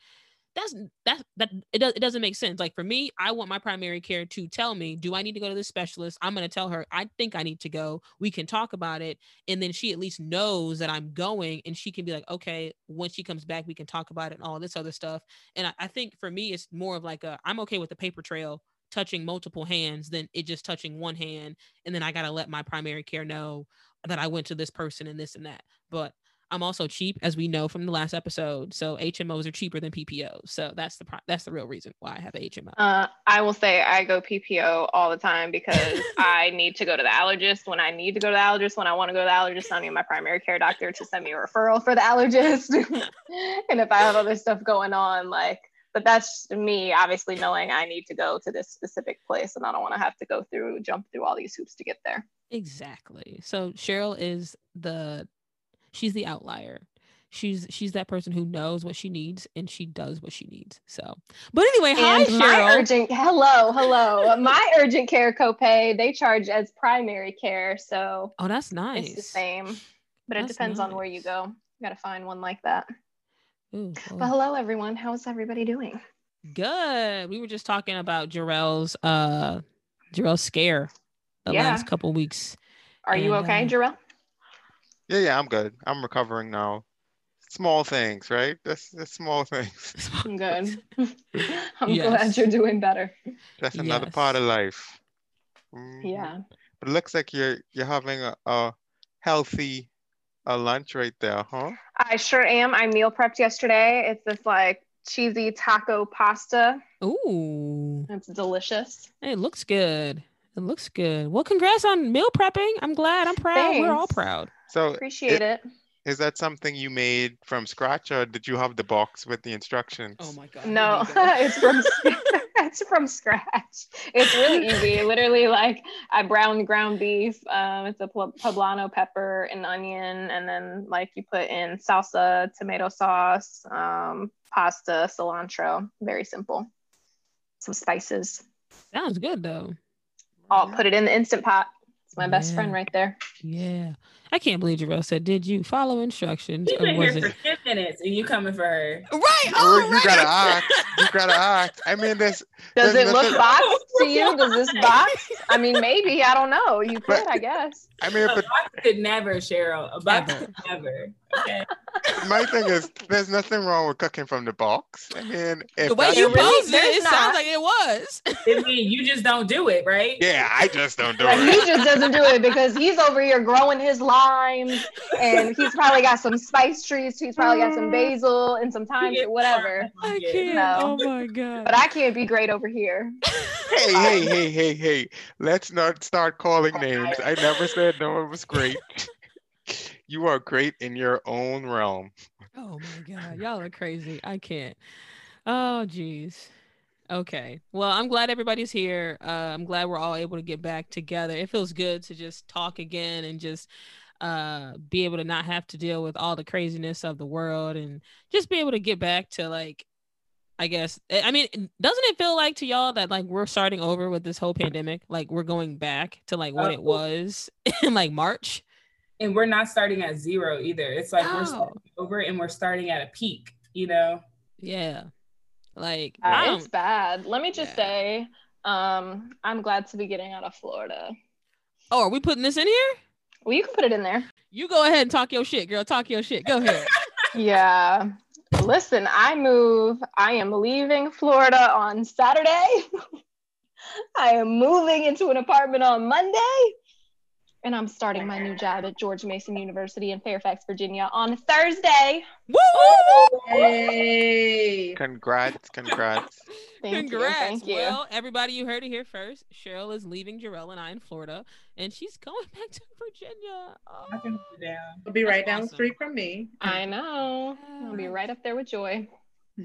that's that that it, does, it doesn't make sense. Like for me, I want my primary care to tell me, do I need to go to this specialist? I'm going to tell her, I think I need to go. We can talk about it. And then she at least knows that I'm going and she can be like, okay, when she comes back, we can talk about it and all this other stuff. And I, I think for me, it's more of like a, I'm okay with the paper trail touching multiple hands than it just touching one hand. And then I got to let my primary care know that I went to this person and this and that. But I'm also cheap, as we know from the last episode. So H M Os are cheaper than P P Os. So that's the pro- that's the real reason why I have H M O. Uh, I will say I go P P O all the time because I need to go to the allergist when I need to go to the allergist. When I want to go to the allergist, I need my primary care doctor to send me a referral for the allergist. And if I have other stuff going on, like, but that's me obviously knowing I need to go to this specific place and I don't want to have to go through, jump through all these hoops to get there. Exactly. So Cheryl is the... She's the outlier. She's she's that person who knows what she needs and she does what she needs. So, but anyway, and hi Cheryl. My urgent, hello, hello. My urgent care copay, they charge as primary care. So oh, that's nice. It's the same, but that's it depends nice. On where you go. You gotta find one like that. Ooh, oh. But hello, everyone. How's everybody doing? Good. We were just talking about Jarrell's uh Jarrell's scare the yeah. last couple weeks. Are and, you okay, uh, Jarrell? Yeah, yeah, I'm good. I'm recovering now. Small things, right? That's, that's small things. I'm good. I'm yes. glad you're doing better. That's another yes. part of life. Mm. Yeah. But it looks like you're you're having a, a healthy a lunch right there, huh? I sure am. I meal prepped yesterday. It's this like cheesy taco pasta. Ooh. It's delicious. It looks good. It looks good. Well, congrats on meal prepping. I'm glad. I'm proud. Thanks. We're all proud. So appreciate it, it. Is that something you made from scratch, or did you have the box with the instructions? Oh my God. No, it's from it's from scratch. It's really easy. Literally, like, I browned ground beef. Um, it's a poblano pepper and onion. And then, like, you put in salsa, tomato sauce, um, pasta, cilantro. Very simple. Some spices. Sounds good, though. I'll put it in the Instant Pot. My best yeah. friend right there. Yeah. I can't believe Jarrell said, did you follow instructions? She's been here for ten minutes and you coming for her. Right. Oh, you right. gotta act. You gotta act. I mean, this does this, it this, look this, boxed to you? Does this box? I mean, maybe. I don't know. You could, but, I guess. I mean, but, a box could never, Cheryl. A box never. could never. Okay. My thing is, there's nothing wrong with cooking from the box. I mean, if the way you posed it, it sounds like it was. I mean, you just don't do it, right? Yeah, I just don't do like, it. He just doesn't do it because he's over here growing his limes, and he's probably got some spice trees. He's probably got some basil and some thyme or whatever. I can't. No. Oh my God! But I can't be great over here. Hey, hey, hey, hey, hey! Let's not start calling names. I never said no one was great. You are great in your own realm. Oh my God, y'all are crazy. I can't. Oh geez. Okay, well, I'm glad everybody's here. uh, I'm glad we're all able to get back together. It feels good to just talk again and just uh be able to not have to deal with all the craziness of the world and just be able to get back to, like, I guess, I mean, doesn't it feel like to y'all that, like, we're starting over with this whole pandemic? Like, we're going back to, like, what oh. it was in, like, March. And we're not starting at zero either. It's like oh. we're starting over and we're starting at a peak, you know? Yeah. Like, uh, it's bad. Let me just yeah. say, um, I'm glad to be getting out of Florida. Oh, are we putting this in here? Well, you can put it in there. You go ahead and talk your shit, girl. Talk your shit. Go ahead. Yeah. Listen, I move. I am leaving Florida on Saturday. I am moving into an apartment on Monday. And I'm starting my new job at George Mason University in Fairfax, Virginia on Thursday. Woo! Hey. Congrats, congrats. Thank congrats. You, thank you. Well, everybody, you heard it here first. Cheryl is leaving Jarrell and I in Florida, and she's going back to Virginia. Oh. I can go down. It'll be right That's down awesome. the street from me. I know. I'll be right up there with Joy.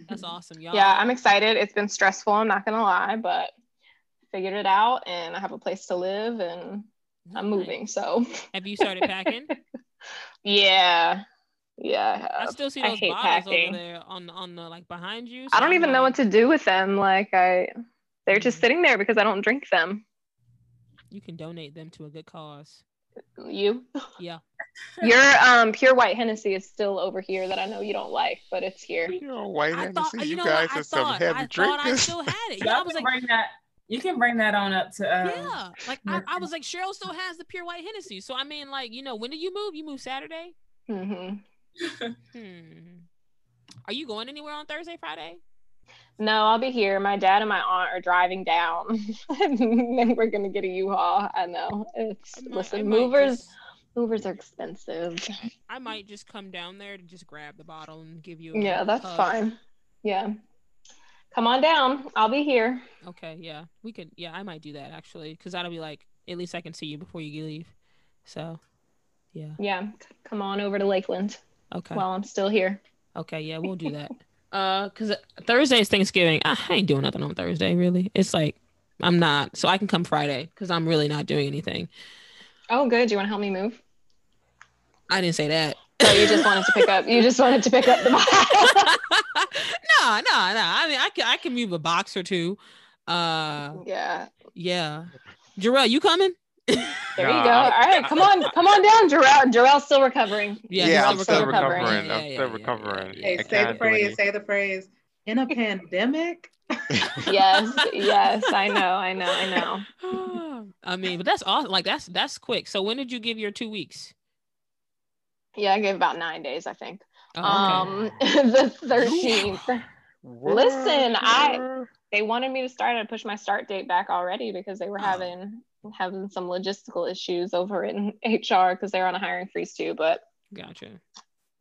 That's awesome, y'all. Yeah, I'm excited. It's been stressful, I'm not going to lie, but figured it out, and I have a place to live, and I'm moving, so. Have you started packing? yeah, yeah. I, I still see those bottles packing. over there on on the like behind you. So I don't I'm even like... know what to do with them. Like I, they're mm-hmm. just sitting there because I don't drink them. You can donate them to a good cause. You? Yeah. Your um pure white Hennessy is still over here that I know you don't like, but it's here. Pure white I Hennessy, thought, you, you know guys are some heavy drinkers. I still had it. Yeah, I was like. You can bring that on up to um, yeah. Like I, I was like, Cheryl still has the pure white Hennessy. So I mean, like, you know, when do you move? You move Saturday? Mm-hmm. hmm. Are you going anywhere on Thursday, Friday? No, I'll be here. My dad and my aunt are driving down, and then we're gonna get a U-Haul. I know. It's I might, listen, I movers. Just, movers are expensive. I might just come down there to just grab the bottle and give you. A yeah, that's hug. Fine. Yeah. Come on down. I'll be here. Okay, yeah. We could, yeah, I might do that, actually, because that'll be like, at least I can see you before you leave. So, yeah. Yeah, c- come on over to Lakeland. Okay. While I'm still here. Okay, yeah, we'll do that. uh, Because Thursday is Thanksgiving. I ain't doing nothing on Thursday, really. It's like, I'm not. So I can come Friday, because I'm really not doing anything. Oh, good. You want to help me move? I didn't say that. So you just wanted to pick up, you just wanted to pick up the bottle. No, no, no. I mean, I can, I can move a box or two. Uh, yeah. Yeah. Jarrell, you coming? There you go. All right. Come on. Come on down, Jarrell. Jarrell's still recovering. Yeah, yeah I'm still, still recovering. recovering. I'm yeah, still yeah, recovering. Yeah, yeah, yeah. Hey, say the phrase, say the phrase. In a pandemic? yes. Yes. I know. I know. I know. I mean, but that's awesome. Like, that's, that's quick. So when did you give your two weeks? Yeah, I gave about nine days, I think. Oh, okay. Um, the thirteenth. Listen, I they wanted me to start. I pushed my start date back already because they were oh. having having some logistical issues over in H R because they're on a hiring freeze too. But gotcha.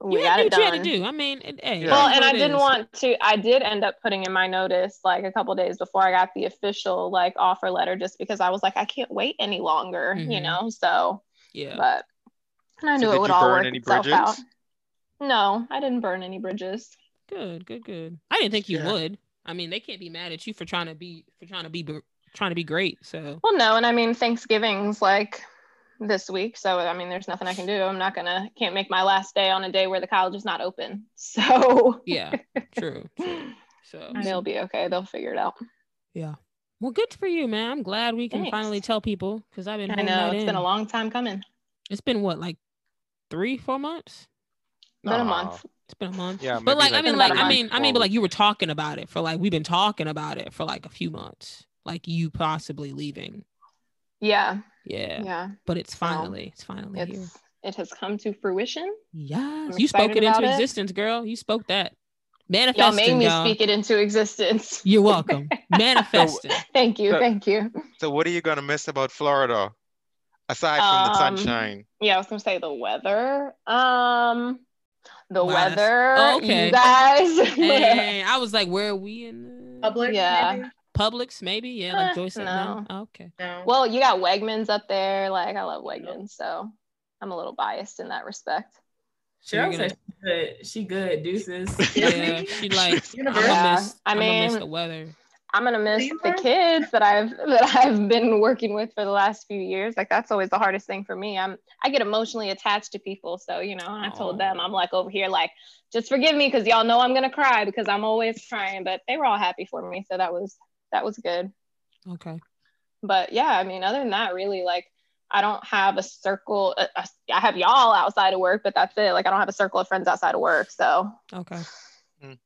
We you got it done. You had to do. I mean, it, hey, yeah. well, and I didn't is. want to. I did end up putting in my notice like a couple days before I got the official like offer letter, just because I was like, I can't wait any longer, mm-hmm. you know. So yeah, but. And I knew so it would all work itself out. No, I didn't burn any bridges. Good, good, good. I didn't think you yeah. would. I mean, they can't be mad at you for trying to be for trying to be trying to be great. So well, no, and I mean, Thanksgiving's like this week, so I mean, there's nothing I can do. I'm not gonna can't make my last day on a day where the college is not open. So yeah, true, true. So they'll be okay. They'll figure it out. Yeah. Well, good for you, man. I'm glad we can Thanks. finally tell people because I've been. I know it's in. been a long time coming. It's been what, like three, four months? Been no. a month. It's been a month. Yeah, but like, like I mean, like I mean, I mean, but like you were talking about it for like we've been talking about it for like a few months, like you possibly leaving. Yeah. Yeah. Yeah. But it's finally, well, it's finally it's, here. It has come to fruition. Yes, I'm you spoke it into existence, it. girl. You spoke that. Manifesting, y'all made me y'all. speak it into existence. You're welcome. Manifesting. So, thank you, so, thank you. So, what are you gonna miss about Florida, aside from um, the sunshine? Yeah, I was gonna say the weather. Um, the Last. weather. Oh, okay, you guys. Hey, I was like, where are we in the... Publix? Yeah, maybe? Publix, maybe. Yeah, like Joy said. No. no. Oh, okay. No. Well, you got Wegmans up there. Like, I love Wegmans, so I'm a little biased in that respect. Cheryl said gonna... she good, deuces. Yeah, she like. Yeah. Miss, I mean, miss the weather. I'm gonna miss the kids that I've that I've been working with for the last few years. Like that's always the hardest thing for me. I'm I get emotionally attached to people, so you know. I told Aww. them I'm like over here like just forgive me because y'all know I'm gonna cry because I'm always crying. But they were all happy for me, so that was that was good. Okay. But yeah, I mean, other than that, really like. I don't have a circle. Uh, I have y'all outside of work, but that's it. Like I don't have a circle of friends outside of work. So okay, mm.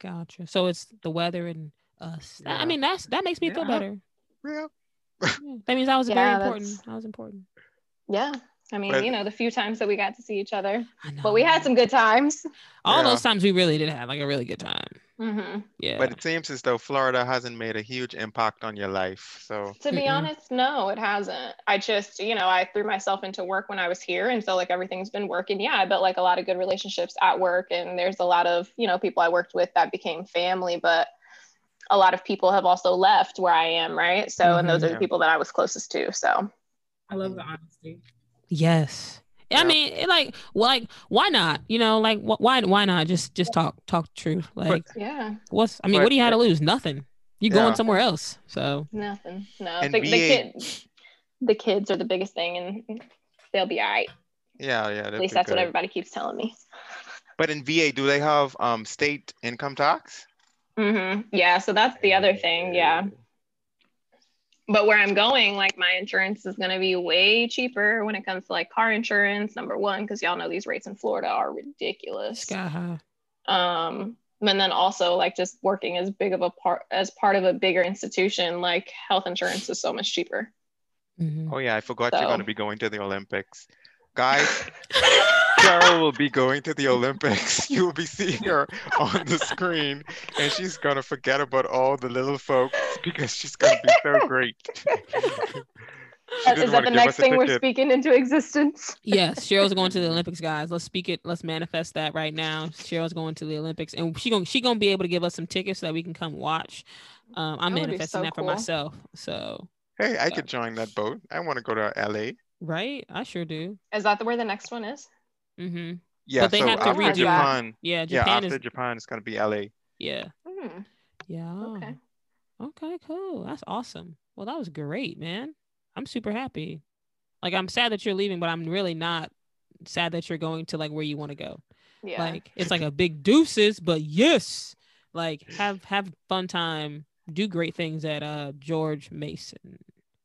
gotcha. So it's the weather and us. Yeah. I mean, that's that makes me yeah. feel better. Yeah. That means I was yeah, very important. That's... I was important. Yeah, I mean, but... you know, the few times that we got to see each other, but we had some good times. All yeah. those times we really did have like a really good time. Mm-hmm. Yeah. But it seems as though Florida hasn't made a huge impact on your life. So to be Mm-mm. honest, no, it hasn't. I just, you know, I threw myself into work when I was here. And so like everything's been working. Yeah, I built like a lot of good relationships at work. And there's a lot of, you know, people I worked with that became family, but a lot of people have also left where I am, right? So mm-hmm. and those are yeah. the people that I was closest to. So I love the honesty. Yes. I mean, it like, like, why not? You know, like, wh- why, why not? Just, just talk, talk the truth. Like, but, yeah. What's? I mean, but, what do you have to lose? Nothing. You're yeah. going somewhere else, so nothing. No, the, the kids, the kids are the biggest thing, and they'll be all right. Yeah, yeah. At least that's good. What everybody keeps telling me. But in V A, do they have um state income tax? Mm-hmm. Yeah. So that's the other thing. Yeah. But where I'm going, like my insurance is going to be way cheaper when it comes to like car insurance, number one, because y'all know these rates in Florida are ridiculous. Uh-huh. Um, and then also like just working as big of a part as part of a bigger institution, like health insurance is so much cheaper. Mm-hmm. Oh, yeah. I forgot so. you're going to be going to the Olympics. Guys, Cheryl will be going to the Olympics. You will be seeing her on the screen, and she's going to forget about all the little folks because she's going to be so great. Is that the next thing we're speaking into existence? Yes, Cheryl's going to the Olympics, guys. Let's speak it. Let's manifest that right now. Cheryl's going to the Olympics, and she gonna she gonna be able to give us some tickets so that we can come watch. Um, I'm manifesting that for myself. So hey, I could join that boat. I want to go to L A. Right, I sure do. Is that the where the next one is? Mm-hmm. Yeah, but they so have to after read Japan. Yeah, Japan yeah, after is... Japan, it's gonna be L A. Yeah. Mm. Yeah. Okay. Okay. Cool. That's awesome. Well, that was great, man. I'm super happy. Like, I'm sad that you're leaving, but I'm really not sad that you're going to like where you want to go. Yeah. Like, it's like a big deuces, but yes, like have have fun time, do great things at uh George Mason.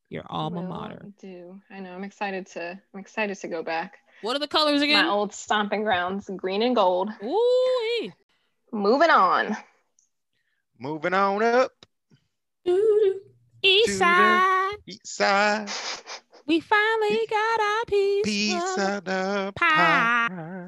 Your alma mater. I do. I know. I'm excited to I'm excited to go back. What are the colors again? My old stomping grounds, green and gold. Ooh. Moving on. Moving on up. Doo-doo. East side. East side. We finally got our piece, piece of the pie. pie.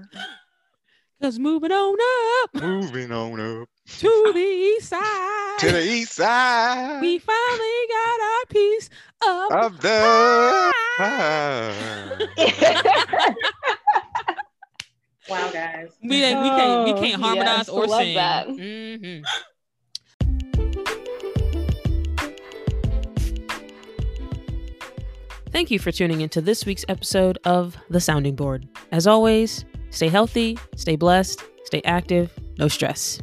Cause moving on up. Moving on up. To the east side. To the east side. We finally got our piece of, of the pie. pie. Wow, guys. We, oh, we can't we can't harmonize yes, or love sing. That. Mm-hmm. Thank you for tuning into this week's episode of The Sounding Board. As always, Stay healthy, stay blessed, stay active, no stress.